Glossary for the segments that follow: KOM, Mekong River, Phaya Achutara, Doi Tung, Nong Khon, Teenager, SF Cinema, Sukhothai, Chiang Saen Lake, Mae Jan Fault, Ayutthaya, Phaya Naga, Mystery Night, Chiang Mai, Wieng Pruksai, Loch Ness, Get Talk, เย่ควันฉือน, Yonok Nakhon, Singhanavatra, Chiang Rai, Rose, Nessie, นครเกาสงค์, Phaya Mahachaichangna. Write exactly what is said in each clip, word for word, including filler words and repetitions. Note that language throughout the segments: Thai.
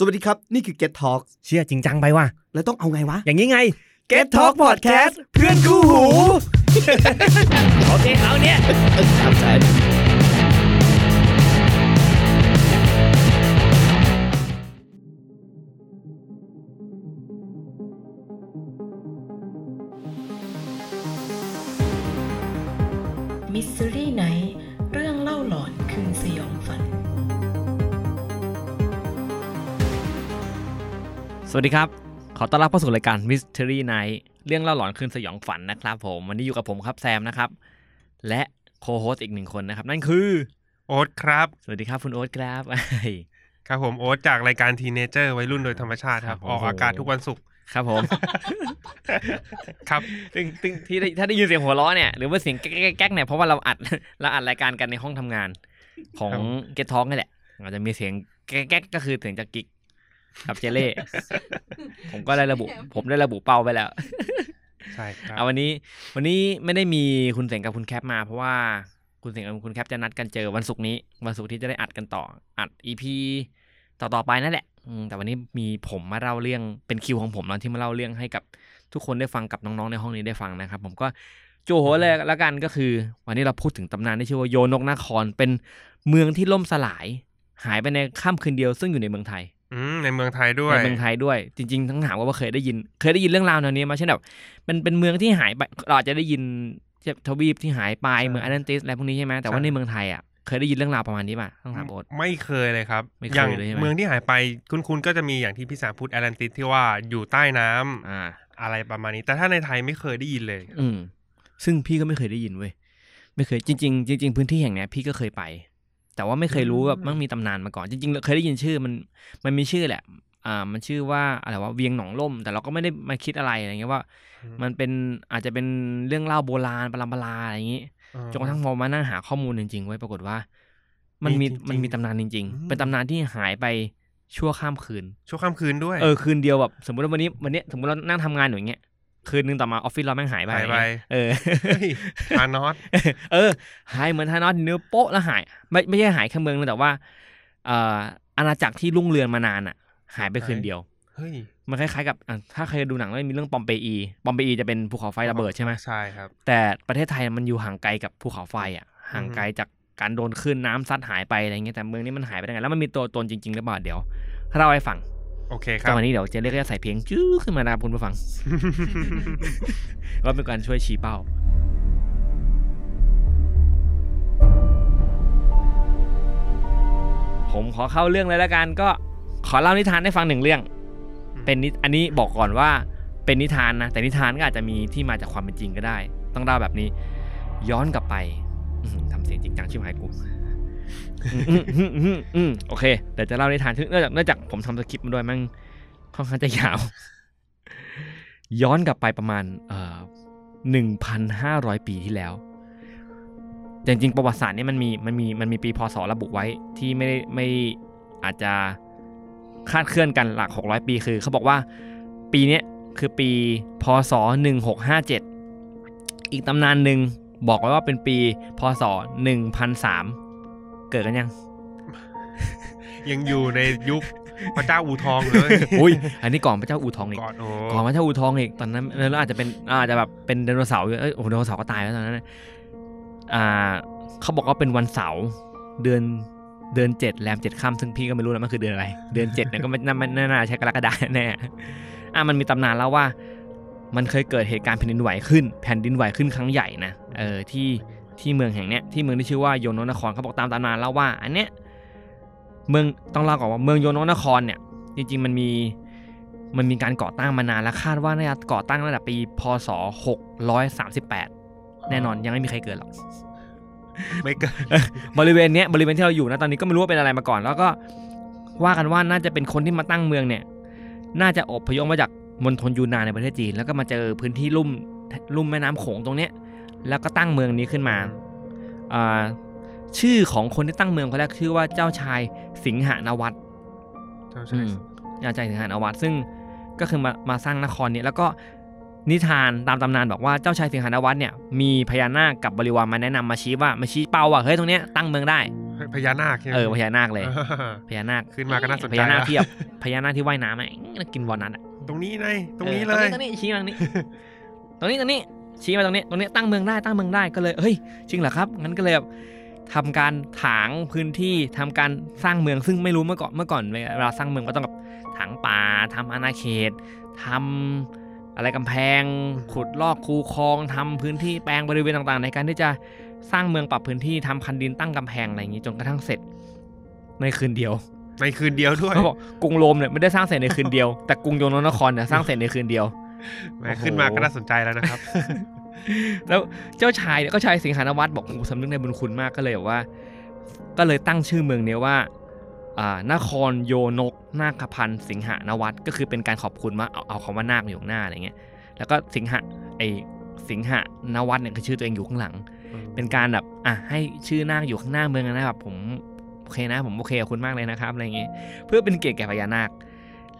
สวัสดีครับนี่คือ Get Talk เชื่อจริงจังไปว่ะแล้วต้องเอาไงวะอย่างนี้ไง Get Talk Podcast เพื่อนคู่หูโอเคเอาเนี่ยครับสายMystery Night เรื่องเล่าหลอนคืนสยองฝันสวัสดีครับขอต้อนรับเข้าสู่รายการ Mystery Night เรื่องเล่าหลอนคืนสยองฝันนะครับผมวันนี้อยู่กับผมครับแซมนะครับและโคโฮสต์อีกหนึ่งคนนะครับนั่นคือโอ๊ตครับสวัสดีครับคุณโอ๊ตครับครับผมโอ๊ตจากรายการ Teenager วัยรุ่นโดยธรรมชาติครับออกอากาศทุกวันศุกร์ครับผมครับซึ่งที่ถ้าได้ยินเสียงหัวเราะเนี่ยหรือว่าเสียงแก๊กๆเนี่ยเพราะว่าเราอัดเราอัดรายการกันในห้องทำงานของ Get Talk นี่แหละอาจจะมีเสียงแก๊กๆก็คือเสียงจากกิ๊กกับเจเล่ผมก็ได้ระบุผมได้ระบุเป้าไปแล้วใช่ครับเอาวันนี้วันนี้ไม่ได้มีคุณเสียงกับคุณแคปมาเพราะว่าคุณเสียงกับคุณแคปจะนัดกันเจอวันศุกร์นี้วันศุกร์ที่จะได้อัดกันต่ออัด อี พี ต่อๆไปนั่นแหละแต่วันนี้มีผมมาเล่าเรื่องเป็นคิวของผมแล้วที่มาเล่าเรื่องให้กับทุกคนได้ฟังกับน้องๆในห้องนี้ได้ฟังนะครับผมก็โจโหเลยแล้วกันก็คือวันนี้เราพูดถึงตำนานที่ชื่อว่าโยนกนครเป็นเมืองที่ล่มสลายหายไปในค่ำคืนเดียวซึ่งอยู่ในเมืองไทยอืมในเมืองไทยด้วยในเมืองไทยด้วยจริงๆทั้งถามว่าเคยได้ยินเคยได้ยินเรื่องราวแนวนี้มาเช่นแบบเป็นเป็นเมืองที่หายไปเราอาจจะได้ยินทวีปที่หายไปเมืองแอตแลนติสอะไรพวกนี้ใช่ไหมแต่ว่าในเมืองไทยอ่ะเคยได้ยินเรื่องราวประมาณนี้ป่ะต้องถามโอ๊ตไม่เคยเลยครับอย่างเมืองที่หายไปคุ้นๆก็จะมีอย่างที่พี่สามพูดแอตแลนติสที่ว่าอยู่ใต้น้ำอ่าอะไรประมาณนี้แต่ถ้าในไทยไม่เคยได้ยินเลยอืมซึ่งพี่ก็ไม่เคยได้ยินเว้ยไม่เคยจริงๆจริงๆพื้นที่แห่งเนี้ยพี่ก็เคยไปแต่ว่าไม่เคยรู้แบบมันมีตำนานมาก่อนจริงๆเคยได้ยินชื่อมันมันมีชื่อแหละอ่ามันชื่อว่าอะไรว่าเวียงหนองล่มแต่เราก็ไม่ได้มาคิดอะไรอะไรเงี้ยว่ามันเป็นอาจจะเป็นเรื่องเล่าโบราณปรำปราอะไรอย่างงี้จนกระทั่งพอมานั่งหาข้อมูลจริงๆไว้ปรากฏว่ามันมีมันมีตำนานจริงๆเป็นตำนานที่หายไปชั่วข้ามคืนชั่วข้ามคืนด้วยเออคืนเดียวแบบสมมติว่าวันนี้วันนี้สมมติเรานั่งทำงานอยู่อย่างเงี้ยคืนนึงต่อมาออฟฟิศเราแม่งหายไปหายไปเออฮานอสเออหายเหมือนฮานอสเนื้อโป๊ะแล้วหายไม่ไม่ใช่หายแค่เมืองเลยแต่ว่าเอ่ออาณาจักรที่รุ่งเรืองมานานอ่ะหายไปคืนเดียวเฮ้ยมันคล้ายๆกับถ้าใครดูหนังมันมีเรื่องปอมเปอีปอมเปอีจะเป็นภูเขาไฟระเบิดใช่ไหมใช่ครับแต่ประเทศไทยมันอยู่ห่างไกลกับภูเขาไฟอ่ะห่างไกลจากการโดนคลื่นน้ำซัดหายไปอะไรเงี้ยแต่เมืองนี้มันหายไปได้ไงแล้วมันมีตัวตนจริงๆหรือเปล่าเดี๋ยวเราไปฟังโอเคครับตอนนี้เดี๋ยวเจเล็กก็จะใส่เพลงจื้อขึ้นมานะครับคุณผู้ฟังว่าเป็นการช่วยชี้เป้าผมขอเข้าเรื่องเลยละกันก็ขอเล่านิทานให้ฟังหนึ่งเรื่องเป็นนิอันนี้บอกก่อนว่าเป็นนิทานนะแต่นิทานก็อาจจะมีที่มาจากความเป็นจริงก็ได้ต้องเล่าแบบนี้ย้อนกลับไปทำเสียงจริงจังชิบหายกูโอเคเดี๋ยวจะเล่านิทานเนื่องจากเนื่องจากผมทำสคริปต์มาด้วยมันค่อนข้างจะยาวย้อนกลับไปประมาณเอ่อ หนึ่งพันห้าร้อย ปีที่แล้วจริงๆประวัติศาสตร์นี่มันมีมันมีมันมีปีพศระบุไว้ที่ไม่ไม่อาจจะคาดเคลื่อนกันหลักหกร้อยปีคือเขาบอกว่าปีนี้คือปีพศหนึ่งพันหกร้อยห้าสิบเจ็ดอีกตำนานหนึ่งบอกไว้ว่าเป็นปีพศหนึ่งพันสามเกิดกันยังยังอยู่ในยุคพระเจ้าอู่ทองเลยอุ้ยอันนี้ก่อนพระเจ้าอู่ทองอีกก่อนพระเจ้าอู่ทองอีกตอนนั้นเราอาจจะเป็นอาจจะแบบเป็นไดโนเสาร์เอ้ยโอ้ไดโนเสาร์ก็ตายแล้วตอนนั้นอ่าเขาบอกว่าเป็นวันเสาร์เดือนเดือนเจ็ดแรมเจ็ดค่ำซึ่งพี่ก็ไม่รู้นะมันคือเดือนอะไรเดือนเจ็ดเนี่ยก็ไม่น่าใช่กรกฎาคมแน่อ่ะมันมีตำนานแล้วว่ามันเคยเกิดเหตุการณ์แผ่นดินไหวขึ้นแผ่นดินไหวขึ้นครั้งใหญ่นะเออที่ที่เมืองแห่งเนี้ยที่เมืองที่ชื่อว่าโยนกนครเขาบอกตามตำนานเล่าว่าอันเนี้ยเมืองต้องเล่าก่อนว่าเมืองโยนกนครเนี่ยจริงๆมันมีมันมีการก่อตั้งมานานและคาดว่าน่าจะก่อตั้งตั้งแต่ปีพศหกร้อยสามสิบแปดแน่นอนยังไม่มีใครเกิดหรอกไม่เกิด บริเวณเนี้ยบริเวณที่เราอยู่นะตอนนี้ก็ไม่รู้ว่าเป็นอะไรมาก่อนแล้วก็ว่ากันว่าน่าจะเป็นคนที่มาตั้งเมืองเนี่ยน่าจะอพยพมาจากมณฑลยูนนานในประเทศจีนแล้วก็มาเจอพื้นที่ลุ่มลุ่มแม่น้ำโขงตรงเนี้ยแล้วก็ตั้งเมืองนี้ขึ้นมาชื่อของคนที่ตั้งเมืองคนแรกชื่อว่าเจ้าชายสิงหนวัตรเจ้าชายเจ้าชายสิงหนวัตรซึ่งก็คือมามาสร้างนครนี้แล้วก็นิทานตามตำนานบอกว่าเจ้าชายสิงหนวัตรเนี่ยมีพญานาคกับบริวารมาแนะนำมาชี้ว่ามาชี้เป้าว่าเฮ้ยตรงเนี้ยตั้งเมืองได้ พญานาคเออพญานาคเลยพญานาคขึ้นมาก็น่าสนใจพญานาคเทียบพญานาคที่ว่ายน้ำไอ้กินวอลนัทอ่ะตรงนี้ไงตรงนี้เลยตรงนี้ชี้มาตรงนี้ตรงนี้ตรงนี้ชี้มาตรงนี้ตรงนี้ตั้งเมืองได้ตั้งเมืองได้ก็เลยเฮ้ยจริงเหรอครับงั้นก็เลยแบบทำการถางพื้นที่ทำการสร้างเมืองซึ่งไม่รู้เมื่อก่อนเมื่อก่อนเวลาสร้างเมืองก็ต้องแบบถางป่าทำอาณาเขตทำอะไรกำแพงขุดลอกคูคลองทำพื้นที่แปลงบริเวณต่างๆในการที่จะสร้างเมืองปรับพื้นที่ทำคันดินตั้งกำแพงอะไรอย่างนี้จนกระทั่งเสร็จในคืนเดียวในคืนเดียวด้วยเขาบอกกรุงโรมเนี่ยไม่ได้สร้างเสร็จในคืนเดียวแต่กรุงโยนนครเนี่ยสร้างเสร็จในคืนเดียวขึ้นมาก็น่าสนใจแล้วนะครับแล้วเจ้าชายเนี่ยเจ้าชายสิงหนวัตรบอกโอ้สำนึกในบุญคุณมากก็เลยบอกว่าก็เลยตั้งชื่อเมืองเนี้ยว่านครโยนกนาคพันธ์สิงหนวัตรก็คือเป็นการขอบคุณว่าเอาเอาคำว่านาคอยู่ข้างหน้าอะไรเงี้ยแล้วก็สิงหะไอสิงหนวัตรเนี่ยคือชื่อตัวเองอยู่ข้างหลังเป็นการแบบอ่ะให้ชื่อนาคอยู่ข้างหน้าเมืองนะครับผมโอเคนะผมโอเคขอบคุณมากเลยนะครับอะไรเงี้ยเพื่อเป็นเกียรติแก่พญานาค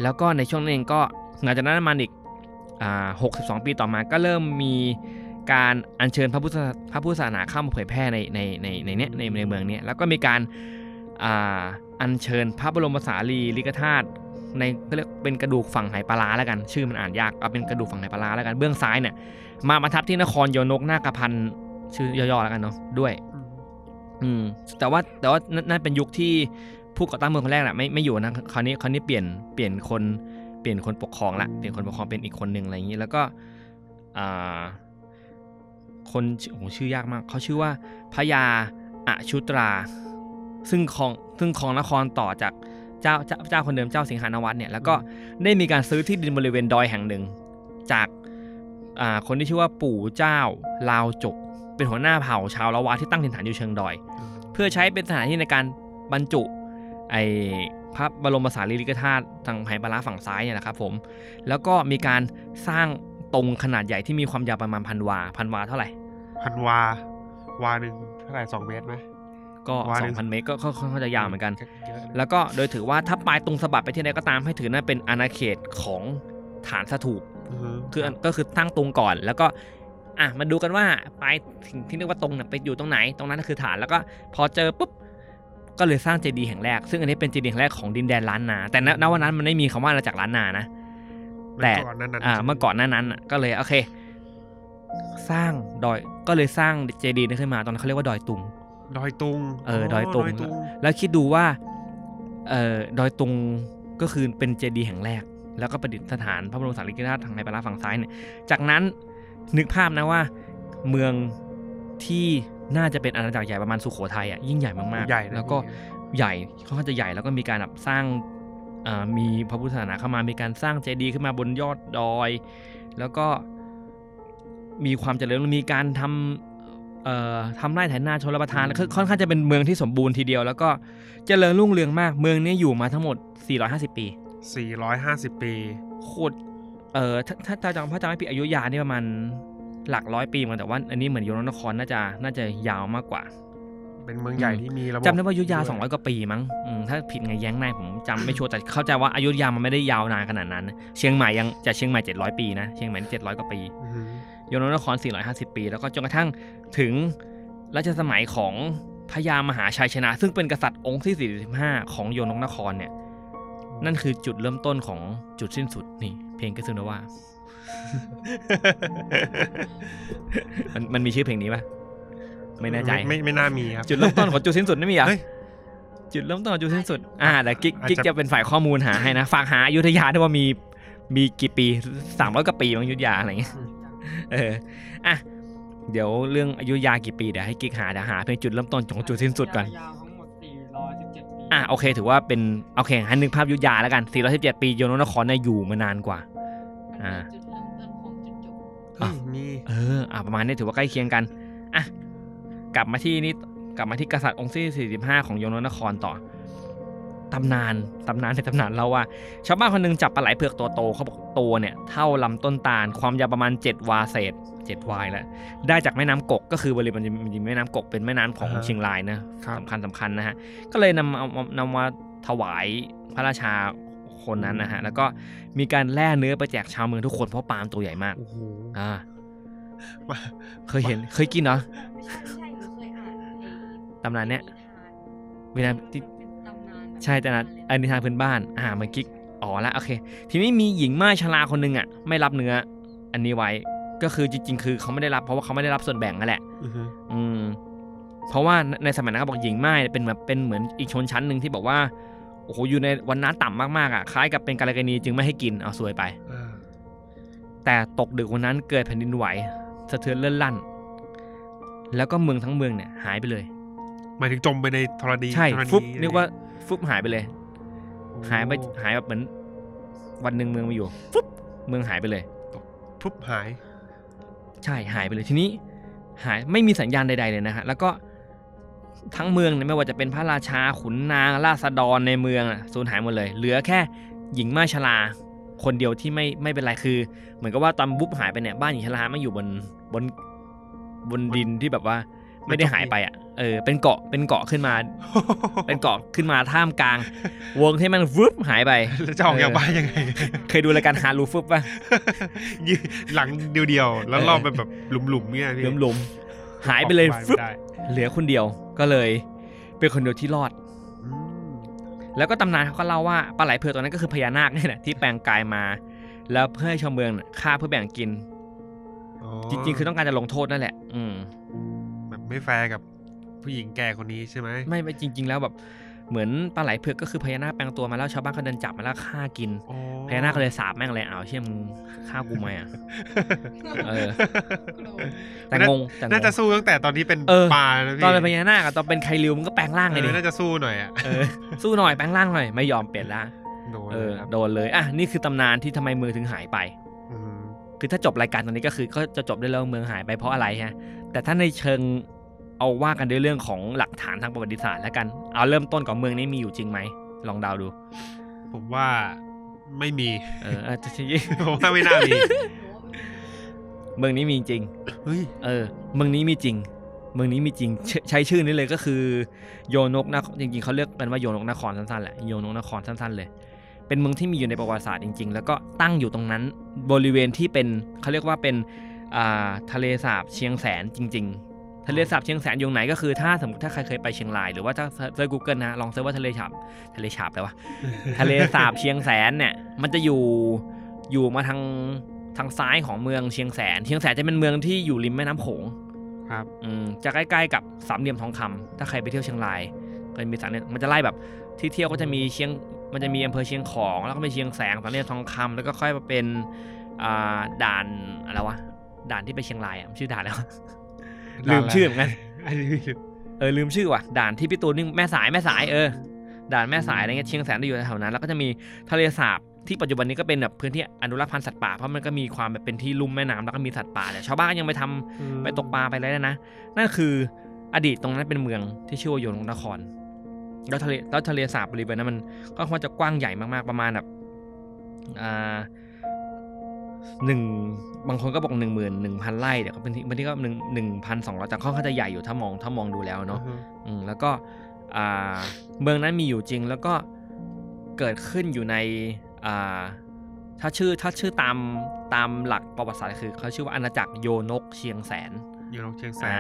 แล้วก็ในช่วงนั้นเองก็หลังจากนั้นมาอีกหกสิบสองปีต่อมาก็เริ่มมีการอัญเชิญพระพุทธพระพุทธศาสนาเข้ามาเผยแพร่ในในในในเนี้ยในในเมืองเนี้ยแล้วก็มีการอ่าอัญเชิญพระบรมสารีริกธาตุในก็เรียกเป็นกระดูกฝั่งไหปลาร้าแล้วกันชื่อมันอ่านยากเอาเป็นกระดูกฝั่งไหปลาร้าแล้วกันเบื้องซ้ายเนี่ยมาประทับที่นครโยนกนาคพันธ์ชื่อย่อๆแล้วกันเนาะด้วยอืมแต่ว่าแต่ว่านั่นเป็นยุคที่ผู้ก่อตั้งเมืองคนแรกแหละไม่ไม่อยู่นะคราวนี้คราวนี้เปลี่ยนเปลี่ยนคนเปลี่ยนคนปกครองละเปลี่ยนคนปกครองเป็นอีกคนนึงอะไรอย่างนี้แล้วก็อ่าคนโอ้โหชื่อยากมากเขาชื่อว่าพญาอชุตราซึ่งของซึ่งของนครต่อจากเจ้าเจ้าเจ้าคนเดิมเจ้าสิงหนวัตรเนี่ยแล้วก็ได้มีการซื้อที่ดินบริเวณดอยแห่งหนึ่งจากอ่าคนที่ชื่อว่าปู่เจ้าลาวจกเป็นหัวหน้าเผ่าชาวละวาที่ตั้งถิ่นฐานอยู่เชิงดอยเพื่อใช้เป็นสถานที่ในการบรรจุไอพระบรมสารีริกธาตุทางไหปลาร้าฝั่งซ้ายเนี่ยนะครับผมแล้วก็มีการสร้างตรงขนาดใหญ่ที่มีความยาวประมาณพันวาพันวาเท่าไหร่พันวาวาหนึ่งเท่าไหร่สองเมตรไหมก็สองพันเมตรก็ค่อนข้างจะยาวเหมือนกันแล้วก็โดยถือว่าถ้าปลายตรงสะบัดไปที่ไหนก็ตามให้ถือนั่นเป็นอาณาเขตของฐานสถูปคือก็คือตั้งตรงก่อนแล้วก็อ่ะมาดูกันว่าปลายที่เรียกว่าตรงเนี่ยไปอยู่ตรงไหนตรงนั้นคือฐานแล้วก็พอเจอปุ๊บก็เลยสร้างเจดีย์แห่งแรกซึ่งอันนี้เป็นเจดีย์แห่งแรกของดินแดนล้านนาแต่ณวันนั้นมันไม่มีคำว่าอาณาจักรล้านนานะแต่เมื่อก่อนนั้นนั้นก็เลยโอเคสร้างดอยก็เลยสร้างเจดีย์ขึ้นมาตอนนั้นเขาเรียกว่าดอยตุงดอยตุงเออดอยตุงแล้วคิดดูว่าเออดอยตุงก็คือเป็นเจดีย์แห่งแรกแล้วก็ประดิษฐานพระบรมสารีริกธาตุทางไหปลาร้าฝั่งซ้ายเนี่ยจากนั้นนึกภาพนะว่าเมืองที่น่าจะเป็นอาณาจักรใหญ่ประมาณสุโขทัยอ่ะยิ่งใหญ่มากๆแล้วก็ใหญ่เขาจะใหญ่แล้วก็มีการแบบสร้างมีพระพุทธศาสนาเข้ามามีการสร้างเจดีย์ขึ้นมาบนยอดดอยแล้วก็มีความเจริญมีการทำเอ่อทำไร่ไถนาชลประทานคือค่อนข้างจะเป็นเมืองที่สมบูรณ์ทีเดียวแล้วก็เจริญรุ่งเรืองมากเมืองนี้อยู่มาทั้งหมดสี่ร้อยห้าสิบปีสี่ร้อยห้าสิบปีโคตรเอ่อถ้าถ้าจำพระจำไม่ผิดอยุธยานี่ประมาณหลักร้อยปีเหมือนแต่ว่าอันนี้เหมือนโยนนครน่าจะน่าจะยาวมากกว่าเป็นเมืองใหญ่ที่มีระบบจำได้ว่าอยุธยาสองร้อยกว่าปีมั้งถ้าผิดไงแย้งนายผมจำไม่ชัวร์แต่เข้าใจว่าอยุธยามันไม่ได้ยาวนานขนาดนั้นเชียงใหม่ยังจะเชียงใหม่เจ็ดร้อยปีนะเชียงใหม่เจ็ดร้อยกว่าปีโยนนครสี่ร้อยห้าสิบปีแล้วก็จนกระทั่งถึงรัชสมัยของพญามหาชัยชนะซึ่งเป็นกษัตริย์องค์ที่สี่สิบห้าของโยนนครเนี่ยนั่นคือจุดเริ่มต้นของจุดสิ้นสุดนี่เพลงกสึนว่ามันมันมีชื่อเพลงนี้ป่ะไม่แน่ใจไม่ไม่น่ามีครับจุดเริ่มต้นของจุดสิ้นสุดไม่มีอ่ะจุดเริ่มต้นของจุดสิ้นสุดอ่าแต่กิ๊กกิ๊กจะเป็นฝ่ายข้อมูลหาให้นะฝากหาอยุธยาด้วยว่ามีมีกี่ปีสามร้อยกว่าปีของอยุธยาอะไรเงี้ยเอออ่ะเดี๋ยวเรื่องอยุธยากี่ปีเดี๋ยวให้กิ๊กหาเดี๋ยวหาเพลงจุดเริ่มต้นของจุดสิ้นสุดก่อนอ่ะโอเคถือว่าเป็นโอเคให้นึกภาพอยุธยาแล้วกันสี่ร้อยสิบเจ็ดปีโยนนครน่ะอยู่มานานกว่าอ่านี่เอออ่ะประมาณนี้ถือว่าใกล้เคียงกันอ่ะกลับมาที่นี่กลับมาที่กษัตริย์องค์ที่สี่สิบห้าของโยนนครต่อตำนานตำนานในตำนานเราว่าชาวบ้านคนนึงจับปลาไหลเผือกตัวโตเขาบอกตัวเนี่ยเท่าลำต้นตาลความยาวประมาณเจ็ดวาเศษเจ็ดวาแล้วได้จากแม่น้ำกกก็คือบริเวณแม่น้ำกกเป็นแม่น้ำของเชียงรายนะสำคัญสำคัญนะฮะก็เลยนำนำมาถวายพระราชาคนนั้นนะฮะแล้วก็มีการแล่เนื้อไปแจกชาวเมืองทุกคนเพราะปลาตัวใหญ่มากอ่าเคยเห็นเคยกินเหรอตำนานเนี้ย เวลาที่ใช่แต่นะอันนี้ทางพื้นบ้านอ่ามันกิ๊กอ๋อละโอเคทีนี้มีหญิงม่ายชราคนนึงอ่ะไม่รับเนื้ออันนี้ไว้ก็คือจริงๆคือเขาไม่ได้รับเพราะว่าเขาไม่ได้รับส่วนแบ่งนั่นแหละอืมเพราะว่าในสมัยนั้นเขาบอกหญิงม่ายเป็นแบบเป็นเหมือนอีกชนชั้นนึงที่บอกว่าโอ้โหอยู่ในวรรณะต่ำมากๆอ่ะคล้ายกับเป็นกาลกิณีจึงไม่ให้กินเอาซวยไปแต่ตกดึกวันนั้นเกิดแผ่นดินไหวสะเทือนเลื่อนลั่นแล้วก็เมืองทั้งเมืองเนี่ยหายไปเลยหมายถึงจมไปในธรณีใช่ฟุบเรียกว่าฟุบหายไปเลยหายไปหายแบบเหมือนวันหนึ่งเมืองมาอยู่ฟุบเมืองหายไปเลยฟุบหายใช่หายไปเลยทีนี้หายไม่มีสัญญาณใดๆเลยนะฮะแล้วก็ทั้งเมืองเนี่ยไม่ว่าจะเป็นพระราชาขุนนางราษฎรในเมืองสูญหายหมดเลยเหลือแค่หญิงม่ายชราคนเดียวที่ไม่ไม่เป็นไรคือเหมือนกับว่าตอนบุบหายไปเนี่ยบ้านหญิงชราไม่อยู่บนบนบนดินที่แบบว่าไม่ได้หายไปอ่ะเออเป็นเกาะเป็นเกาะขึ้นมาเป็นเกาะขึ้นมาท่ามกลางวงที่มันฟึบหายไปแล้วจะออกจากบ้านยังไงเคยดูรายการฮารูฟึบป่ะหลังเดียวๆแล้วรอบเป็นแบบหลุมๆเนี่ยพี่หลุมๆหายไปเลยฟึบเหลือคนเดียวก็เลยเป็นคนเดียวที่รอดแล้วก็ตำนานเขาก็เล่าว่าปลาไหลเผือกตัวนั้นก็คือพญานาคเนี่ยแหละที่แปลงกายมาแล้วเพื่อให้ชาวเมืองฆ่าเพื่อแบ่งกินจริงๆคือต้องการจะลงโทษนั่นแหละอืมแบบไม่แฟร์กับผู้หญิงแก่คนนี้ใช่ไหมไม่ไม่จริงๆแล้วแบบเหมือนปลาไหลเผือกก็คือพญานาคแปลงตัวมาแล้วชาวบ้านเขาเดินจับมาแล้วฆ่ากินพญานาคก็เลยสาบแม่งเลยเอาเชี่ยมึงฆ่ากูไหมอ่ะเออแต่งงแต่น่าจะสู้ตั้งแต่ตอนที่เป็นปลาแล้วพี่ตอนเป็นพญานาคตอนเป็นไคลิวมึงก็แปลงร่างไงดิน่าจะสู้หน่อยอ่ะเออสู้หน่อยแปลงร่างหน่อยไม่ยอมเปลี่ยนร่างเออโดนเลยอ่ะนี่คือตำนานที่ทำไมเมืองถึงหายไปคือถ้าจบรายการตอนนี้ก็คือก็จะจบได้แล้วเมืองหายไปเพราะอะไรฮะแต่ถ้าในเชิงเอาว่ากันด้วยเรื่องของหลักฐานทางประวัติศาสตร์แล้วกันเอาเริ่มต้นของเมืองนี้มีอยู่จริงไหมลองเดาดูผมว่าไม่มีเอออาจจะยิ่งผมว่าไม่น่ามีเมืองนี้มีจริงเฮ้ยเออเมืองนี้มีจริงเมืองนี้มีจริงใช้ชื่อนี้เลยก็คือโยนกนครจริงๆเขาเรียกมันว่าโยนกนครสั้นๆแหละโยนกนครสั้นๆเลยเป็นเมืองที่มีอยู่ในประวัติศาสตร์จริงๆแล้วก็ตั้งอยู่ตรงนั้นบริเวณที่เป็นเขาเรียกว่าเป็นอ่าทะเลสาบเชียงแสนจริงๆทะเลสาบเชียงแสนอยู่ไหนก็คือถ้าสมมติถ้าใครเคยไปเชียงรายหรือว่าถ้าเซิร์ช Google นะลองเซิร์ชว่าทะเลสาบทะเลสาบอะไรวะทะเลสาบเชียงแสนเนี่ยมันจะอยู่อยู่มาทางทางซ้ายของเมืองเชียงแสนเชียงแสนจะเป็นเมืองที่อยู่ริมแม่น้ำโขงครับอืมจะใกล้ๆกับสามเหลี่ยมทองคำถ้าใครไปเที่ยวเชียงรายก็มีสามเหลี่ยมมันจะไล่แบบที่เที่ยวก็จะมีเชียงมันจะมีอำเภอเชียงของแล้วก็เป็นเชียงแสนสามเหลี่ยมทองคำแล้วก็ค่อยมาเป็นอ่าด่านอะไรวะด่านที่ไปเชียงรายอ่ะชื่อด่านแล้วลืมชื่อเหมือนกันเออลืมชื่อว่ะด่านที่พี่ตูนนี่แม่สายแม่สายเออด่านแม่สายอะไรเงี้ยเชียงแสนอยู่แถวนั้นแล้วก็จะมีทะเลสาบที่ปัจจุบันนี้ก็เป็นแบบพื้นที่อนุรักษ์พันธุ์สัตว์ป่าเพราะมันก็มีความแบบเป็นที่ลุ่มแม่น้ำแล้วก็มีสัตว์ป่าเนี่ยชาวบ้านยังไปทำไปตกปลาไปอะไรได้นะนั่นคืออดีตตรงนั้นเป็นเมืองที่ชื่อว่าโยนกนครแล้วทะเลแล้วทะเลสาบบริเวณนั้นมันก็ค่อนข้างจะกว้างใหญ่มากๆประมาณแบบอ่าหนึ่งบางคนก็บอกหนึ่งหมื่นหนึ่งพันไร่เดี๋ยวก็เป็นบางทีก็หนึ่งหนึ่งพันสองร้อยแต่ค่อนข้างจะใหญ่อยู่ถ้ามองถ้ามองดูแล้วเนาะอืมแล้วก็อ่าเมืองนั้นมีอยู่จริงแล้วก็เกิดขึ้นอยู่ในอ่าถ้าชื่อถ้าชื่อตามตามหลักประวัติศาสตร์คือเขาชื่อว่าอาณาจักรโยนกเชียงแสนโยนกเชียงแสน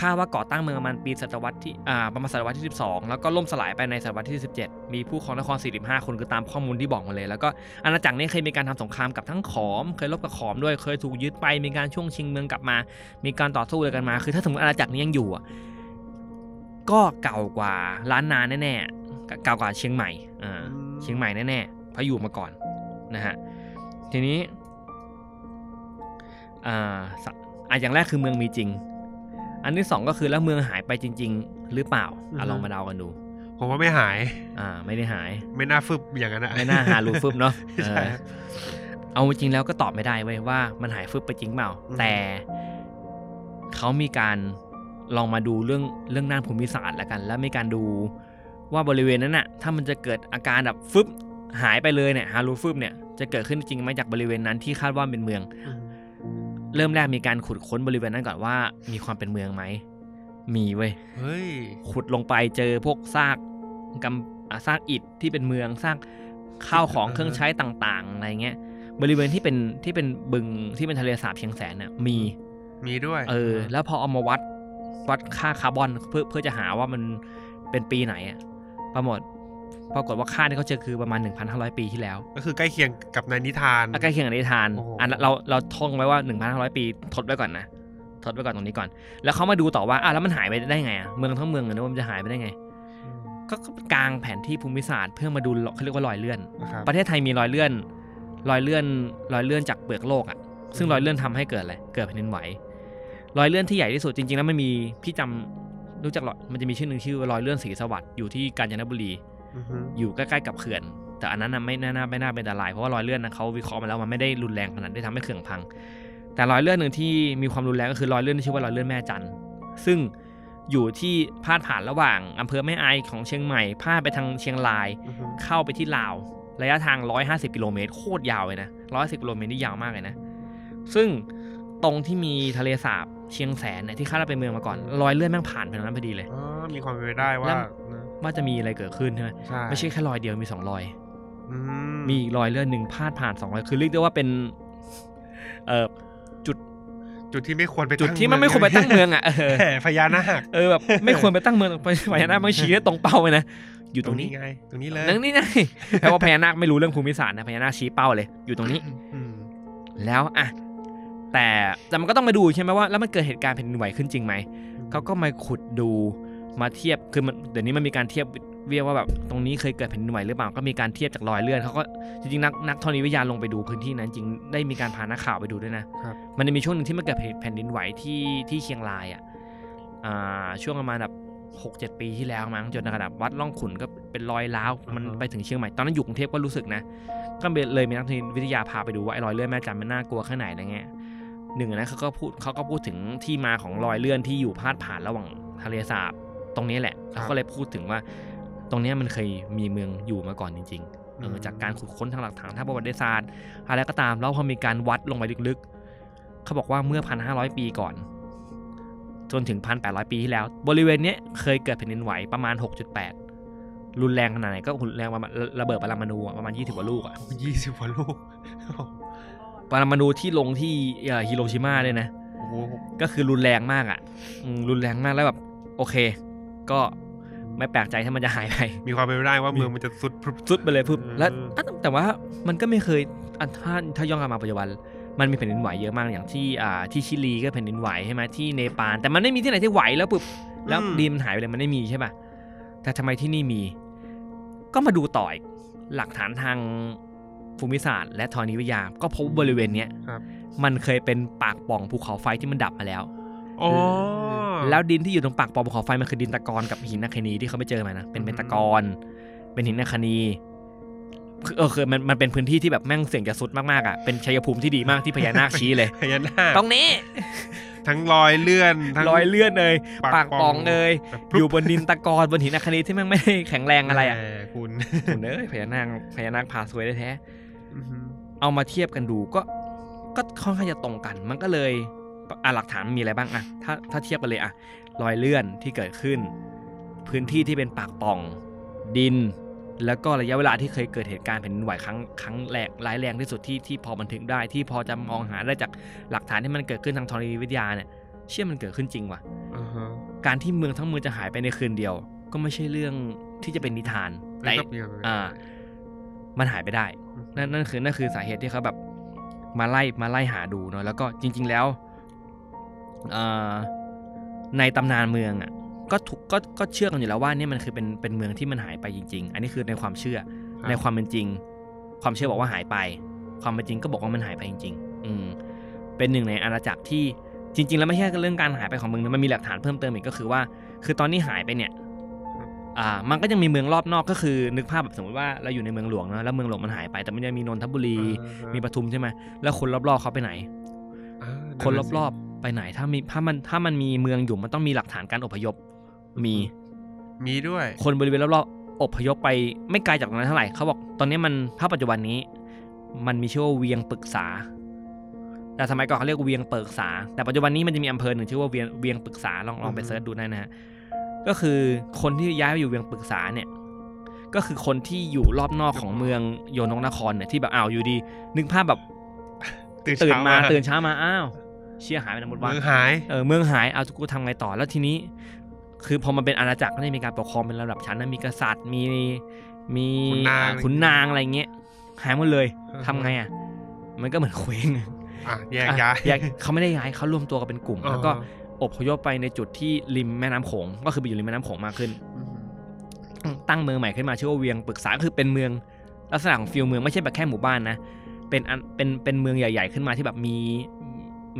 คาดว่าก่อตั้งเมืองประมาณปีศตวรรษที่อ่าประมาณศตวรรษที่สิบสองแล้วก็ล่มสลายไปในศตวรรษที่สิบเจ็ดมีผู้ครองนครสี่สิบห้าคนคือตามข้อมูลที่บอกมาเลยแล้วก็อาณาจักรนี้เคยมีการทำสงครามกับทั้งขอมเคยรบกับขอมด้วยเคยถูกยึดไปมีการช่วงชิงเมืองกลับมามีการต่อสู้อะไรกันมาคือถ้าสมมติอาณาจักรนี้ยังอยู่อ่ะก็เก่ากว่าล้านนาแน่ๆเก่ากว่าเชียงใหม่อ่าเชียงใหม่แน่ๆเพราะอยู่มาก่อนนะฮะทีนี้อ่าอ่ะอย่างแรกคือเมืองมีจริงอันที่สองก็คือแล้วเมืองหายไปจริงๆหรือเปล่าอ่ะลองมาเดากันดูผมว่าไม่หายอ่าไม่ได้หายไม่น่าฟึบอย่างนั้นอ่ะไม่น่าหารูฟึบเนาะเอาจริงแล้วก็ตอบไม่ได้เว้ยว่ามันหายฟึบไปจริงเปล่าแต่เขามีการลองมาดูเรื่องเรื่องด้านภูมิศาสตร์แล้วกันแล้วมีการดูว่าบริเวณนั้นน่ะถ้ามันจะเกิดอาการแบบฟึบหายไปเลยเนี่ยหารูฟึบเนี่ยจะเกิดขึ้นจริงไหมจากบริเวณนั้นที่คาดว่าเป็นเมืองเริ่มแรกมีการขุดค้นบริเวณนั้นก่อนว่ามีความเป็นเมืองไหมมีเว้ยเฮ้ยขุดลงไปเจอพวกซากกำซากอิฐที่เป็นเมืองซากข้าวของเครื่องใช้ต่างๆอะไรเงี้ยบริเวณที่เป็นที่เป็นบึงที่เป็นทะเลสาบเชียงแสนน่ะมีมีด้วยเออแล้วพอเอามาวัดวัดค่าคาร์บอนเพื่อเพื่อจะหาว่ามัน เป็นปีไหนอ่ะปรากฏปรากฏว่าค่าที่เขาเจอคือประมาณ หนึ่งพันห้าร้อย ปีที่แล้วก็คือใกล้เคียงกับในนิทานใกล้เคียงกับนิทานอันเราเราท่องไว้ว่า หนึ่งพันห้าร้อย ปีทดไว้ก่อนนะทดไว้ก่อนตรงนี้ก่อนแล้วเขามาดูต่อว่าอ้าวแล้วมันหายไปได้ไงอ่ะเมืองทั้งเมืองเนี่ยมันจะหายไปได้ไงก็กลางแผนที่ภูมิศาสตร์เพื่อมาดูเขาเรียกว่ารอยเลื่อนประเทศไทยมีรอยเลื่อนรอยเลื่อนรอยเลื่อนจากเปลือกโลกอ่ะซึ่งรอยเลื่อนทำให้เกิดอะไรเกิดแผ่นดินไหวรอยเลื่อนที่ใหญ่ที่สุดจริงๆแล้วมันมีพี่จำรู้จักหรอมันจะมีชื่อนึงชื่อรอยเลื่อนศรีสวัสดิ์อยู่ที่กาญจนบุรีอยู่ใกล้ๆกับเขื่อนแต่อันนั้นไม่น่าไม่น่าเป็นอันตรายเพราะว่ารอยเลื่อนนะเขาวิเคราะห์มาแล้วมันไม่ได้รุนแรงขนาดได้ทำให้เขื่อนพังแต่รอยเลื่อนนึงที่มีความรุนแรงก็คือรอยเลื่อนที่ชื่อว่ารอยเลื่อนแม่จันซึ่งอยู่ที่พาดผ่านระหว่างอำเภอแม่อายของเชียงใหม่พาดไปทางเชียงรายเข้าไปที่ลาวระยะทางหนึ่งร้อยห้าสิบกิโลเมตรโคตรยาวเลยนะหนึ่งร้อยสิบกิโลเมตรนี่ยาวมากเลยนะซึ่งตรงที่มีทะเลสาบเชียงแสนเนี่ยที่คาดว่าเป็นเมืองมาก่อนรอยเลื่อนแม่งผ่านไปตรงนั้นพอดีเลยอ๋อมีความเป็นไปได้ว่าว่าจะมีอะไรเกิดขึ้นใช่ไหมไม่ใช่แค่รอยเดียวมีสองรอยมีอีกรอยเลื่อนนึงพาดผ่านสองรอยคือเรียกได้ว่าเป็นเอ่อจุดที่ไม่ควรไปจุดที่มันไม่ควรไปตั้งเมืองอ่ะเออพญานาคเออแบบไม่ควรไปตั้งเมืองพญานาคมันชี้ตรงเป้าเลยนะอยู่ตรงนี้ไงตรงนี้เลยตรงนี้ไงแปลว่าพญานาคไม่รู้เรื่องภูมิศาสตร์นะพญานาคชี้เป้าเลยอยู่ตรงนี้แล้วอ่ะแต่แต่มันก็ต้องมาดูใช่ไหมว่าแล้วมันเกิดเหตุการณ์แผ่นดินไหวขึ้นจริงไหมเขาก็มาขุดดูมาเทียบคือมันเดี๋ยวนี้มันมีการเทียบเรียกว่าแบบตรงนี้เคยเกิดแผ่นดินไหวหรือเปล่าก็มีการเทียบจากรอยเลื่อนเขาก็จริงๆนักนักธรณีวิทยาลงไปดูพื้นที่นั้นจริงได้มีการพานักข่าวไปดูด้วยนะมันจะมีช่วงนึงที่มันเกิดแผ่นดินไหวที่ที่เชียงรายอ่ะอ่าช่วงประมาณแบบหกเจ็ดปีที่แล้วมั้งจนระดับวัดล่องขุนก็เป็นรอยร้าวมันไปถึงเชียงใหม่ตอนนั้นอยู่กรุงเทพก็รู้สึกนะก็เลยมีนักธรณีวิทยาพาไปดูว่ารอยเลื่อนแม่จันมันน่ากลัวแค่ไหนอะไรเงี้ยหนึ่งนะเขาก็พูดเขาก็พูดถึงที่มาของรอยเลื่อนที่อยู่พาดผ่านระหว่างทะเลสาบตรงนี้แหละเขาก็เลยพูดถึงว่าตรงนี้มันเคยมีเมืองอยู่มาก่อนจริงๆเออจากการขุดค้นทางหลักฐานทางประวัติศาสตร์อะไรก็ตามแล้วพอมีการวัดลงไปลึกๆเขาบอกว่าเมื่อ หนึ่งพันห้าร้อย ปีก่อนจนถึง หนึ่งพันแปดร้อย ปีที่แล้วบริเวณนี้เคยเกิดแผ่นดินไหวประมาณ หกจุดแปด รุนแรงขนาดไหนก็รุนแรงประมาณระเบิดปรมาณูประมาณยี่สิบกว่าลูกอ่ะยี่สิบกว่าลูกปรมาณูที่ลงที่ฮิโรชิมาเลยนะก็คือรุนแรงมากอ่ะรุนแรงมากแล้วแบบโอเคก็ไม่แปลกใจถ้ามันจะหายไปมีความเป็นไปได้ว่าเมืองมันจะสุดสุดไปเลยปุ๊บแล้วแต่ว่ามันก็ไม่เคยถ้าถ้าย้อนกลับมาปัจจุบันมันมีแผ่นดินไหวเยอะมากอย่างที่อ่าที่ชิลีก็แผ่นดินไหวใช่ไหมที่เนปาลแต่มันไม่มีที่ไหนที่ไหวแล้วปุ๊บแล้วดีมันหายไปเลยมันไม่มีใช่ป่ะแต่ทำไมที่นี่มีก็มาดูต่ออีกหลักฐานทางภูมิศาสตร์และธรณีวิทยาก็พบบริเวณเนี้ยมันเคยเป็นปากป่องภูเขาไฟที่มันดับมาแล้วแล้วดินที่อยู่ตรงปากปอมภูเขาไฟมันคือดินตะกอนกับหินนาคนีที่เขาไปเจอมานะเป็นเป็นตะกอนเป็นหินนาคนีคือเออคือมันมันเป็นพื้นที่ที่แบบแม่งเสี่ยงจะสุดมากๆอ่ะเป็นชัยภูมิที่ดีมากที่พญานาคชี้เลยพญานาคตรงนี้ทั้งรอยเลื่อนทั้งรอยเลื่อนเลยปากปองเลยอยู่บนดินตะกอนบนหินนาคนีที่แม่งไม่แข็งแรงอะไรอ่ะคุณคุณเอ้ยพญานาคพญานาคพาซวยได้แท้เอามาเทียบกันดูก็ก็ค่อนข้างจะตรงกันมันก็เลยอ่ะหลักฐานมีอะไรบ้างอ่ะถ้าถ้าเทียบกันเลยอ่ะรอยเลื่อนที่เกิดขึ้นพื้นที่ที่เป็นปากป่องดินแล้วก็ระยะเวลาที่เคยเกิดเหตุการณ์แผ่นดินไหวครั้งครั้งแรกร้ายแรงที่สุดที่ที่พอบันทึกได้ที่พอจะมองหาได้จากหลักฐานที่มันเกิดขึ้นทางธรณีวิทยาเนี่ยเชื่อมันเกิดขึ้นจริงว่ะ uh-huh. การที่เมืองทั้งเมืองจะหายไปในคืนเดียวก็ไม่ใช่เรื่องที่จะเป็นนิทานแต่อ่ามันหายไปได้ uh-huh. นั่นนั่นคือนั่นคือสาเหตุที่เขาแบบมาไล่มาไล่หาดูเนาะแล้วก็จริงๆแล้วในตำนานเมืองอ่ะก็ถูกก็ก็เชื่อกันอยู่แล้วว่านี่มันคือเป็นเป็นเมืองที่มันหายไปจริงๆอันนี้คือในความเชื่อในความเป็นจริงความเชื่อบอกว่าหายไปความเป็นจริงก็บอกว่ามันหายไปจริงๆอืมเป็นหนึ่งในอาณาจักรที่จริงๆแล้วไม่ใช่เรื่องการหายไปของเมืองมันมีหลักฐานเพิ่มเติมอีกก็คือว่าคือตอนนี้หายไปเนี่ยอ่ามันก็ยังมีเมืองรอบนอกก็คือนึกภาพแบบสมมติว่าเราอยู่ในเมืองหลวงนะแล้วเมืองหลวงมันหายไปแต่มันยังมีนนทบุรีมีปทุมใช่ไหมแล้วคนรอบๆเขาไปไหนคนรอบๆไปไหนถ้ามีถ้ามันถ้ามันมีเมืองอยู่มันต้องมีหลักฐานการอพยพมีมีด้วยคนบริเวณรอบๆอพยพไปไม่ไกลจากตรงนั้นเท่าไหร่เขาบอกตอนนี้มันถ้าปัจจุบันนี้มันมีชื่อว่าเวียงปรึกษาแต่สมัยก่อนเขาเรียกเวียงปรึกษาแต่ปัจจุบันนี้มันจะมีอำเภอหนึ่งชื่อว่าเวียงเวียงปรึกษาลองลองไปเสิร์ชดูได้นะฮะก็คือคนที่ย้ายไปอยู่เวียงปรึกษาเนี่ยก็คือคนที่อยู่รอบนอกของเมืองโยนกนครเนี่ยที่แบบอ้าวอยู่ดีนึกภาพแบบตื่นมาตื่นเช้ามาอ้าวเชี่ยหายไปนะหมดวันเมืองหายเออเมืองหายเอาทุกกูทำไงต่อแล้วทีนี้ คือพอมันเป็นอาณาจักรก็ได้มีการปกครองเป็นระดับชั้นนะมีกษัตริย์มีมีขุนนางอะไรเงี้ยหายหมดเลยทำไงอ่ะมันก็เหมือนเคว้งอ่ะแยกย้ายเขาไม่ได้ย้ายเขารวมตัวกันเป็นกลุ่มแล้วก็อบพยพไปในจุดที่ริมแม่น้ำโขงก็คือไปอยู่ริมแม่น้ำโขงมากขึ้นตั้งเมืองใหม่ขึ้นมาชื่อว่าเวียงปรึกษาคือเป็นเมืองลักษณะของฟิลเมืองไม่ใช่แบบแค่หมู่บ้านนะเป็นเป็นเป็นเมืองใหญ่ๆขึ้นมาที่แบบมี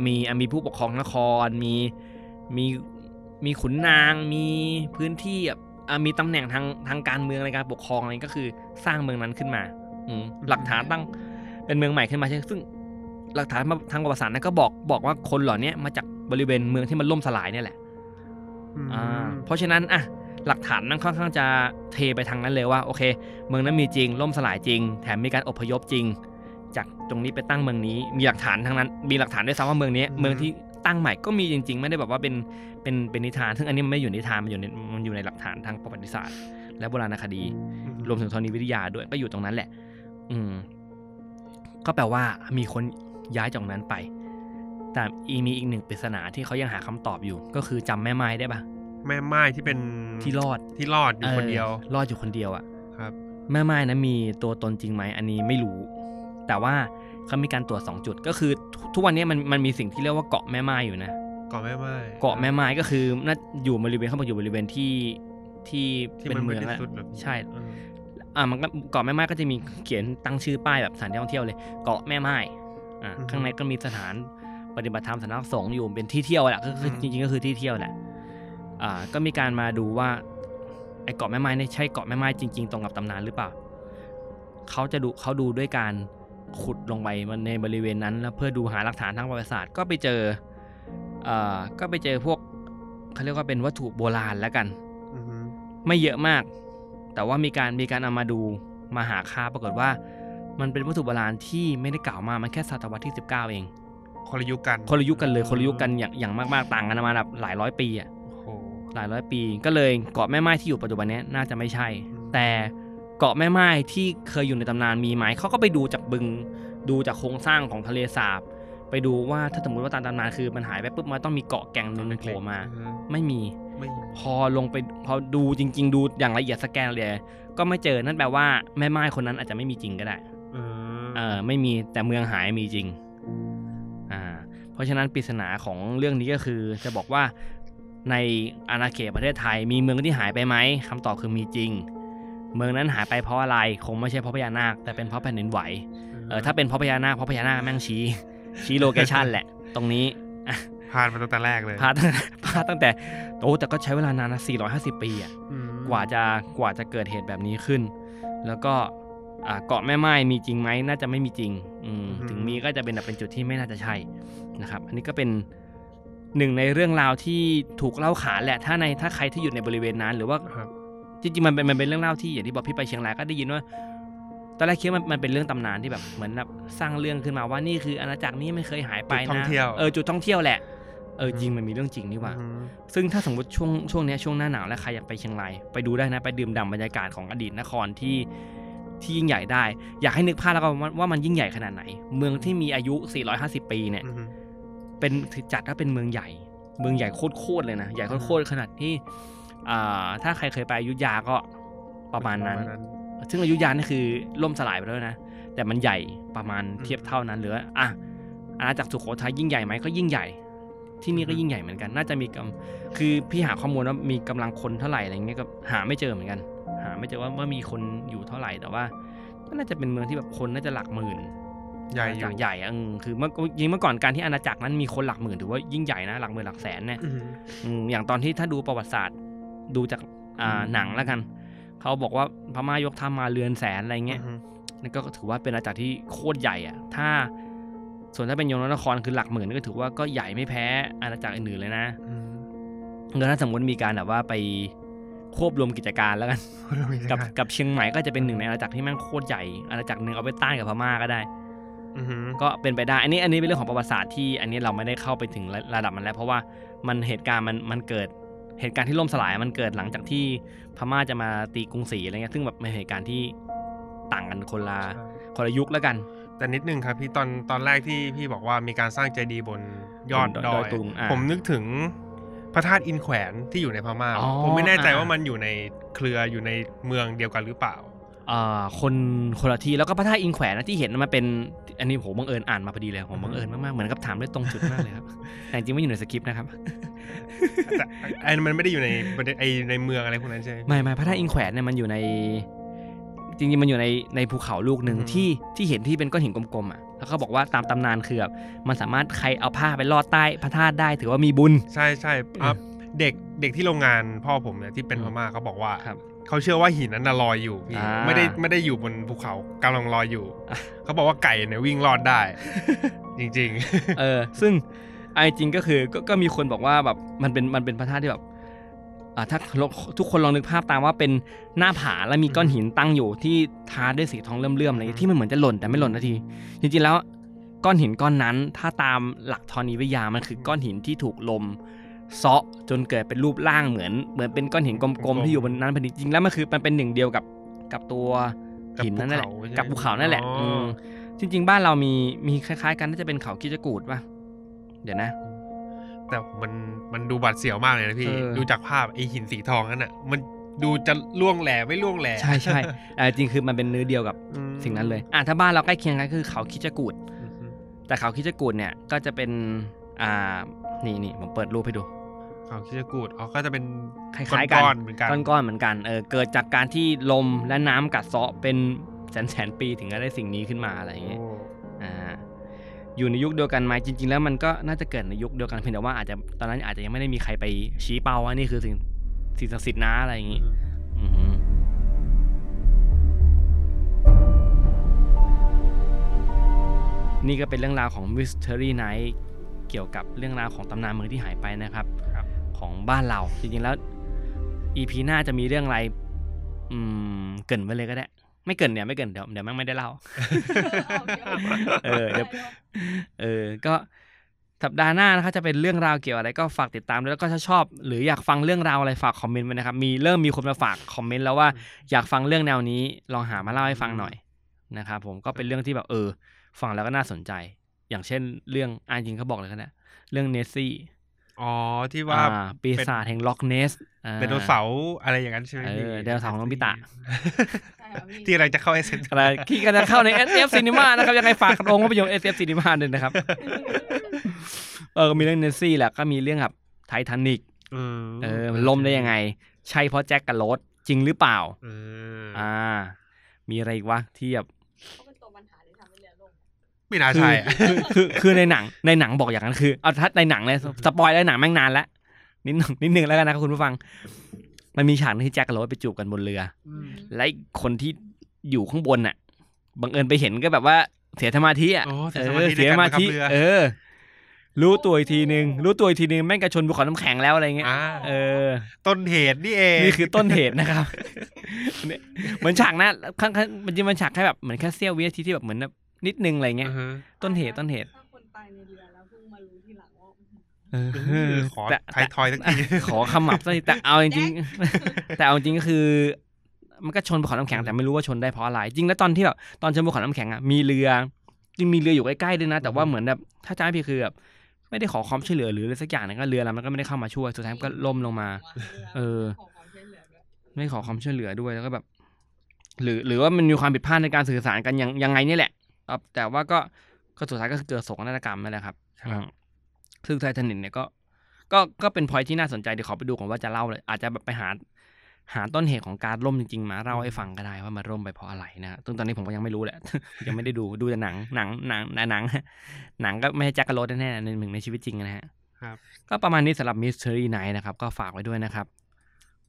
มีมีผู้ปกครองนครมีมีมีขุนนางมีพื้นที่มีตำแหน่งทางทางการเมืองในการปกครองอะไรก็คือสร้างเมืองนั้นขึ้นมาหลักฐานตั้งเป็นเมืองใหม่ขึ้นมาซึ่งหลักฐานทางประวัติศาสตร์นั้นก็บอกบอกว่าคนเหล่านี้มาจากบริเวณเมืองที่มันล่มสลายเนี่ยแหละอ่าเพราะฉะนั้นอ่ะหลักฐานนั้นค่อนข้างจะเทไปทางนั้นเลยว่าโอเคเมืองนั้นมีจริงล่มสลายจริงแถมมีการอพยพจริงจากตรงนี้ไปตั้งเมืองนี้มีหลักฐานทั้งนั้นมีหลักฐานด้วยซ้ำว่าเมืองนี้เมืองที่ตั้งใหม่ก็มีจริงๆไม่ได้แบบว่าเป็นเป็นเป็นนิทานซึ่งอันนี้มันไม่อยู่นิทานมันอยู่ในมันอยู่ในหลักฐานทางประวัติศาสตร์และโบราณคดีรวมถึงธรณีวิทยาด้วยก็อยู่ตรงนั้นแหละอืมก็แปลว่ามีคนย้ายจากนั้นไปแต่อีมีอีกหนึ่งปริศนาที่เขายังหาคำตอบอยู่ก็คือจำแม่ไม้ได้ปะแม่ไม้ที่เป็นที่รอดที่รอดอยู่คนเดียวรอดอยู่คนเดียวอ่ะครับแม่ไม้นะมีตัวตนจริงไหมอันนี้ไม่รู้แต่ว่าเขามีการตรวจสองจุดก็คือทุกวันนี้มันมันมีสิ่งที่เรียกว่าเกาะแม่ไม้อยู่นะเกาะแม่ไม้เกาะแม่ไม้ก็คือน่าอยู่บริเวณเขาบอกอยู่บริเวณที่ที่เป็นเมืองแล้วใช่อ่ามันก็เกาะแม่ไม้ก็จะมีเขียนตั้งชื่อป้ายแบบสถานที่ท่องเที่ยวเลยเกาะแม่ไม้อ่าข้างในก็มีสถานปฏิบัติธรรมสถานสงฆ์อยู่เป็นที่เที่ยวแหละก็คือจริงๆก็คือที่เที่ยวแหละอ่าก็มีการมาดูว่าไอ้เกาะแม่ไม้นี่ใช่เกาะแม่ไม้จริงๆตรงกับตำนานหรือเปล่าเขาจะดูเขาดูด้วยการขุดลงไปในบริเวณนั้นแล้วเพื่อดูหาหลักฐานทางประวัติศาสตร์ก็ไปเจอเอ่อก็ไปเจอพวกเขาเรียกว่าเป็นวัตถุโบราณแล้วกันไม่เยอะมากแต่ว่ามีการมีการเอามาดูมาหาค่าปรากฏว่ามันเป็นวัตถุโบราณที่ไม่ได้เก่ามากมันแค่ศตวรรษที่สิบเก้าเองคนละยุคกันคนละยุคกันเลยคนละยุคกันอย่างอย่างมากๆต่างกันประมาณแบบหลายร้อยปีอ่ะหลายร้อยปีก็เลยเกาะแม่ไม้ที่อยู่ปัจจุบันนี้น่าจะไม่ใช่แต่เกาะแม่ไม้ที่เคยอยู่ในตำนานมีไหมเขาก็ไปดูจากบึงดูจากโครงสร้างของทะเลสาบไปดูว่าถ้าสมมติว่าตามตำนานคือมันหายไปปุ๊บมันต้องมีเกาะแก่งนึงโผล่มาไม่มีพอลงไปพอดูจริงๆดูอย่างละเอียดสแกนเลยก็ไม่เจอนั่นแปลว่าแม่ไม้คนนั้นอาจจะไม่มีจริงก็ได้เออไม่มีแต่เมืองหายมีจริงอ่าเพราะฉะนั้นปริศนาของเรื่องนี้ก็คือจะบอกว่าในอาณาเขตประเทศไทยมีเมืองที่หายไปไหมคำตอบคือมีจริงเมืองนั้นหายไปเพราะอะไรคงไม่ใช่เพราะพญานาคแต่เป็นเพราะแผ่นดินไหวเออถ้าเป็นเพราะพญานาคเพราะพญานาคแม่งชี้ชี้โลเคชั่นแหละตรงนี้พลาดมาตั้งแต่แรกเลยพลาดพลาดตั้งแต่โอ้แต่ก็ใช้เวลานานนะสี่ร้อยห้าสิบปีอ่ะกว่าจะกว่าจะเกิดเหตุแบบนี้ขึ้นแล้วก็เกาะแม่ไม้มีจริงไหมน่าจะไม่มีจริงถึงมีก็จะเป็นแบบเป็นจุดที่ไม่น่าจะใช่นะครับอันนี้ก็เป็นหนึ่งในเรื่องราวที่ถูกเล่าขานแหละถ้าในถ้าใครที่อยู่ในบริเวณนั้นหรือว่าจริงๆมันเป็นมันเป็นเรื่องเล่าที่อย่างที่บอกพี่ไปเชียงรายก็ได้ยินว่าตอนแรกคิดว่ามันมันเป็นเรื่องตำนานที่แบบเหมือนแบบสร้างเรื่องขึ้นมาว่านี่คืออาณาจักรนี้ไม่เคยหายไปนะเออจุดท่องเที่ยวแหละเออจริงมันมีเรื่องจริงนี่หว่าซึ่งถ้าสมมติช่วงช่วงนี้ช่วงหน้าหนาวแล้วใครอยากไปเชียงรายไปดูได้นะไปดื่มด่ำบรรยากาศของอดีตนครที่ที่ยิ่งใหญ่ได้อยากให้นึกภาพแล้วก็ว่ามันยิ่งใหญ่ขนาดไหนเมืองที่มีอายุสี่ร้อยห้าสิบปีเนี่ยเป็นจัดว่าเป็นเมืองใหญ่เมืองใหญ่โคตรๆเลยนะใหญ่โคตรๆขนาดที่ถ้าใครเคยไปอยุธยาก็ประมาณนั้นซึ่งอยุธยานี่คือล่มสลายไปแล้วนะแต่มันใหญ่ประมาณเทียบเท่านั้นหรืออ่ะอาณาจักรสุโขทัยยิ่งใหญ่ไหมก็ยิ่งใหญ่ที่นี่ก็ยิ่งใหญ่เหมือนกันน่าจะมีคือพี่หาข้อมูลว่ามีกำลังคนเท่าไหร่อะไรเงี้ยก็หาไม่เจอเหมือนกันหาไม่เจอว่าว่ามีคนอยู่เท่าไหร่แต่ว่าก็น่าจะเป็นเมืองที่แบบคนน่าจะหลักหมื่นใหญ่อย่างใหญ่เออคือเมื่อยิ่งเมื่อก่อนการที่อาณาจักรนั้นมีคนหลักหมื่นถือว่ายิ่งใหญ่นะหลักหมื่นหลักแสนเนี่ยอย่างตอนที่ถ้าดูประวัติศาสตร์ดูจากหนังแล้วกันเขาบอกว่าพม่ายกทัพมาเรือนแสนอะไรเงี้ยนั่นก็ถือว่าเป็นอาณาจักรที่โคตรใหญ่อ่ะถ้าส่วนถ้าเป็นยมนครคือหลักหมื่นก็ถือว่าก็ใหญ่ไม่แพ้อาณาจักรอื่นๆเลยนะแล้วถ้าสมมติมีการแบบว่าไปควบรวมกิจการแล้วกันกับกับเชียงใหม่ก็จะเป็นหนึ่งในอาณาจักรที่แม่งโคตรใหญ่อาณาจักรนึงเอาไปต้านกับพม่าก็ได้ก็เป็นไปได้อันนี้อันนี้เป็นเรื่องของประวัติศาสตร์ที่อันนี้เราไม่ได้เข้าไปถึงระดับมันแล้วเพราะว่ามันเหตุการณ์มันมันเกิดเหตุการณ์ที่ล่มสลายมันเกิดหลังจากที่พม่าจะมาตีกรุงศรีอะไรเงี้ยซึ่งแบบเป็นเหตุการณ์ที่ต่างกันคนละคนละยุคแล้วกันแต่นิดนึงครับพี่ตอนตอนแรกที่พี่บอกว่ามีการสร้างเจดีย์บนยอดดอยผมนึกถึง พระธาตุอินแขวนที่อยู่ในพม่าผมไม่แน่ใจว่ามันอยู่ในเครืออยู่ในเมืองเดียวกันหรือเปล่าอ่าคนคนละทีแล้วก็พระธาตุอินแขวนนะที่เห็นมันเป็นอันนี้ผมบังเอิญอ่านมาพอดีเลยผมบังเอิญมากๆเหมือนกับถามได้ตรงจุดมากเลยครับแต่จริงไม่อยู่ในสคริปต์นะครับไอ้มันไม่ได้อยู่ในไอในเมืองอะไรพวกนั้นใช่ไม่ไม่พระธาตุอินแขวนเนี่ยมันอยู่ในจริงๆมันอยู่ในในภูเขาลูกหนึ่งที่ที่เห็นที่เป็นก้อนหินกลมๆอ่ะแล้วเขาบอกว่าตามตำนานคือแบบมันสามารถใครเอาผ้าไปลอดใต้พระธาตุได้ถือว่ามีบุญใช่ใช่เด็กเด็กที่โรงงานพ่อผมเนี่ยที่เป็นพม่าเขาบอกว่าเขาเชื่อว่าหินนั้นลอยอยู่พี่ไม่ได้ไม่ได้อยู่บนภูเขากำลังลอยอยู่เขาบอกว่าไก่เนี่ยวิ่งลอดได้จริงๆเออซึ่งไอ้จริงก็คือก็มีคนบอกว่าแบบมันเป็นมันเป็นพระธาตุที่แบบอ่าถ้าทุกคนลองนึกภาพตามว่าเป็นหน้าผาแล้วมีก้อนหินตั้งอยู่ที่ทาด้วยสีทองเลื่อมๆอะไรที่มันเหมือนจะหล่นแต่ไม่หล่นนาทีจริงๆแล้วก้อนหินก้อนนั้นถ้าตามหลักธรณีวิทยามันคือก้อนหินที่ถูกลมเซาะจนเกิดเป็นรูปร่างเหมือนเหมือนเป็นก้อนหินกลมๆที่อยู่บนนั้นพอดีจริงแล้วมันคือมันเป็นหนึ่งเดียวกับกับตัวหินนั่นแหละกับภูเขานั่นแหละอืมจริงๆบ้านเรามีมีคล้ายๆกันน่าจะเป็นเขาคิชกูฏป่ะเดี๋ยวนะแต่มันมันดูบาดเสียวมากเลยนะพี่ดูจากภาพไอหินสีทองนั่นน่ะมันดูจะล่วงแหล่ไม่ล่วงแหล่ใช่ใช่จริงคือมันเป็นเนื้อเดียวกับสิ่งนั้นเลยอ่ะถ้าบ้านเราใกล้เคียงกันคือเขาคิชกูฏแต่เขาคิชกูฏเนี่ยก็จะเป็นอ่านี่นี่ผมเปิดรูปให้ดูเขาคิชกูฏอ๋อก็จะเป็นคล้ายๆกันก้อนเหมือนกันก้อนเหมือนกันเออเกิดจากการที่ลมและน้ำกัดเซาะเป็นแสนแสนปีถึงจะได้สิ่งนี้ขึ้นมาอะไรอย่างเงี้ยอ่าอยู่ในยุคเดียวกันไหมจริงๆแล้วมันก็น่าจะเกิดในยุคเดียวกันเพียงแต่ว่าอาจจะตอนนั้นอาจจะยังไม่ได้มีใครไปชี้เป้าว่านี่คือสิ่งสิ่งศักดิ์สิทธิ์นะอะไรอย่างนี้นี่ก็เป็นเรื่องราวของ Mystery Night เกี่ยวกับเรื่องราวของตำนานเมืองที่หายไปนะครับของบ้านเราจริงๆแล้ว อี พี หน้าจะมีเรื่องอะไรอืมเกริ่นไว้เลยก็ได้ไม่เกินเนี่ยไม่เกินเดี๋ยวเดี๋ยวแม่งไม่ได้เล่าเออเดี๋ยวเออก็สัปดาห์หน้านะครับจะเป็นเรื่องราวเกี่ยวอะไรก็ฝากติดตามด้วยแล้วก็ถ้าชอบหรืออยากฟังเรื่องราวอะไรฝากคอมเมนต์ไว้นะครับมีเริ่มมีคนมาฝากคอมเมนต์แล้วว่าอยากฟังเรื่องแนวนี้ลองหามาเล่าให้ฟังหน่อยนะครับผมก็เป็นเรื่องที่แบบเออฟังแล้วก็น่าสนใจอย่างเช่นเรื่องอ่านจริงเขาบอกเลยก็ได้เรื่องเนสซี่อ๋อที่ว่าปีศาจแห่งล็อกเนสเป็นไดโนเสาร์อะไรอย่างนั้นใช่ไหมไดโนเสาร์ของน้องพิตะที่อะไรจะเข้า เอส เอฟ อะไรที่กำลังเข้าใน เอส เอฟ Cinema นะครับยังไงฝากโรงภาพยนตร์ เอส เอฟ Cinema นึงนะครับเออมีเรื่องเนสซี่แหละก็มีเรื่องแบบไททานิกเออมันล่มได้ยังไงใช่เพราะแจ็คกับโรสจริงหรือเปล่าอ่ามีอะไรอีกวะที่แบบไม่น่าใช่คือคือในหนังในหนังบอกอย่างนั้นคือเอาทัดในหนังเลยสปอยล์ในหนังแม่งนานแล้วนิดหนึ่งนิดหนึ่งแล้วกันนะครับคุณผู้ฟังมันมีฉากที่แจ็คกับโรสไปจูบกันบนเรือและคนที่อยู่ข้างบนน่ะบังเอิญไปเห็นก็แบบว่าเสียสมาธิอ่ะเสียสมาธิเออรู้ตัวอีกทีนึงรู้ตัวอีกทีนึงแม่งกระชนภูเขาน้ำแข็งแล้วอะไรเงี้ยเออต้นเหตุนี่เองนี่คือต้นเหตุนะครับเหมือนฉากนะครั้งๆมันจริงมันฉากแค่แบบเหมือนแค่เสี้ยววินาทีที่แบบเหมือนนิดนึงอะไรเงี้ยต้นเหตุต้นเหตุถ้าคนตายในเรือแล้วเพิ่งมารู้ทีหลังว่าขอไทยทอยสักทีขอขมับสักทีแต่เอาจริงแต่เอาจริงก็คือมันก็ชนภูเขาน้ำแข็งแต่ไม่รู้ว่าชนได้เพราะอะไรจริงแล้วตอนที่แบบตอนชนภูเขาน้ำแข็งอ่ะมีเรือจริงมีเรืออยู่ใกล้ๆด้วยนะแต่ว่าเหมือนแบบถ้าจ้าพี่คือแบบไม่ได้ขอความช่วยเหลือหรืออะไรสักอย่างนั้นก็เรือลำนั้นก็ไม่ได้เข้ามาช่วยสุดท้ายก็ล่มลงมาเออไม่ขอความช่วยเหลือด้วยแล้วก็แบบหรือหรือว่ามันมีความผิดพลาดในการสื่อสารกันยังยังไงนี่แหละแต่ว่าก็ก็สุดท้ายก็คือเกิดโศกนาฏกรรมนั่นแหละครับซึ่งไททานิกเนี่ยก็ก็ก็เป็นพอยท์ที่น่าสนใจเดี๋ยวขอไปดูก่อนว่าจะเล่าเลยอาจจะแบบไปหาหาต้นเหตุของการล่มจริงๆมาเล่าให้ฟังก็ได้ว่ามันล่มไปเพราะอะไรนะซึ่งตอนนี้ผมก็ยังไม่รู้แหละยังไม่ได้ดูดูแต่หนังหนังหนังหนังหนังก็ไม่ใช่แจ็คกับโรสแน่ๆในหนึ่งในชีวิตจริงนะฮะครับก็ประมาณนี้สำหรับ Mystery Night นะครับก็ฝากไว้ด้วยนะครับ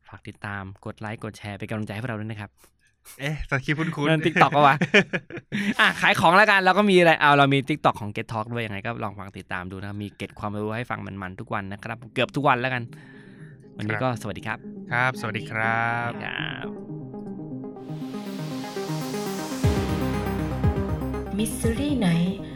ฝากติดตามกดไลค์กดแชร์เป็นกำลังใจให้พวกเราด้วยนะครับเอ๊ะสคริปต์คุ้นๆนั่น TikTok ป่ะวะอ่ะขายของแล้วกันเราก็มีอะไรเอาเรามี TikTok ของ Get Talk ด้วยยังไงก็ลองฟังติดตามดูนะมีเก็ทความรู้ให้ฟังมันๆทุกวันนะครับเกือบทุกวันแล้วกันวันนี้ก็สวัสดีครับครับสวัสดีครับ Mystery Night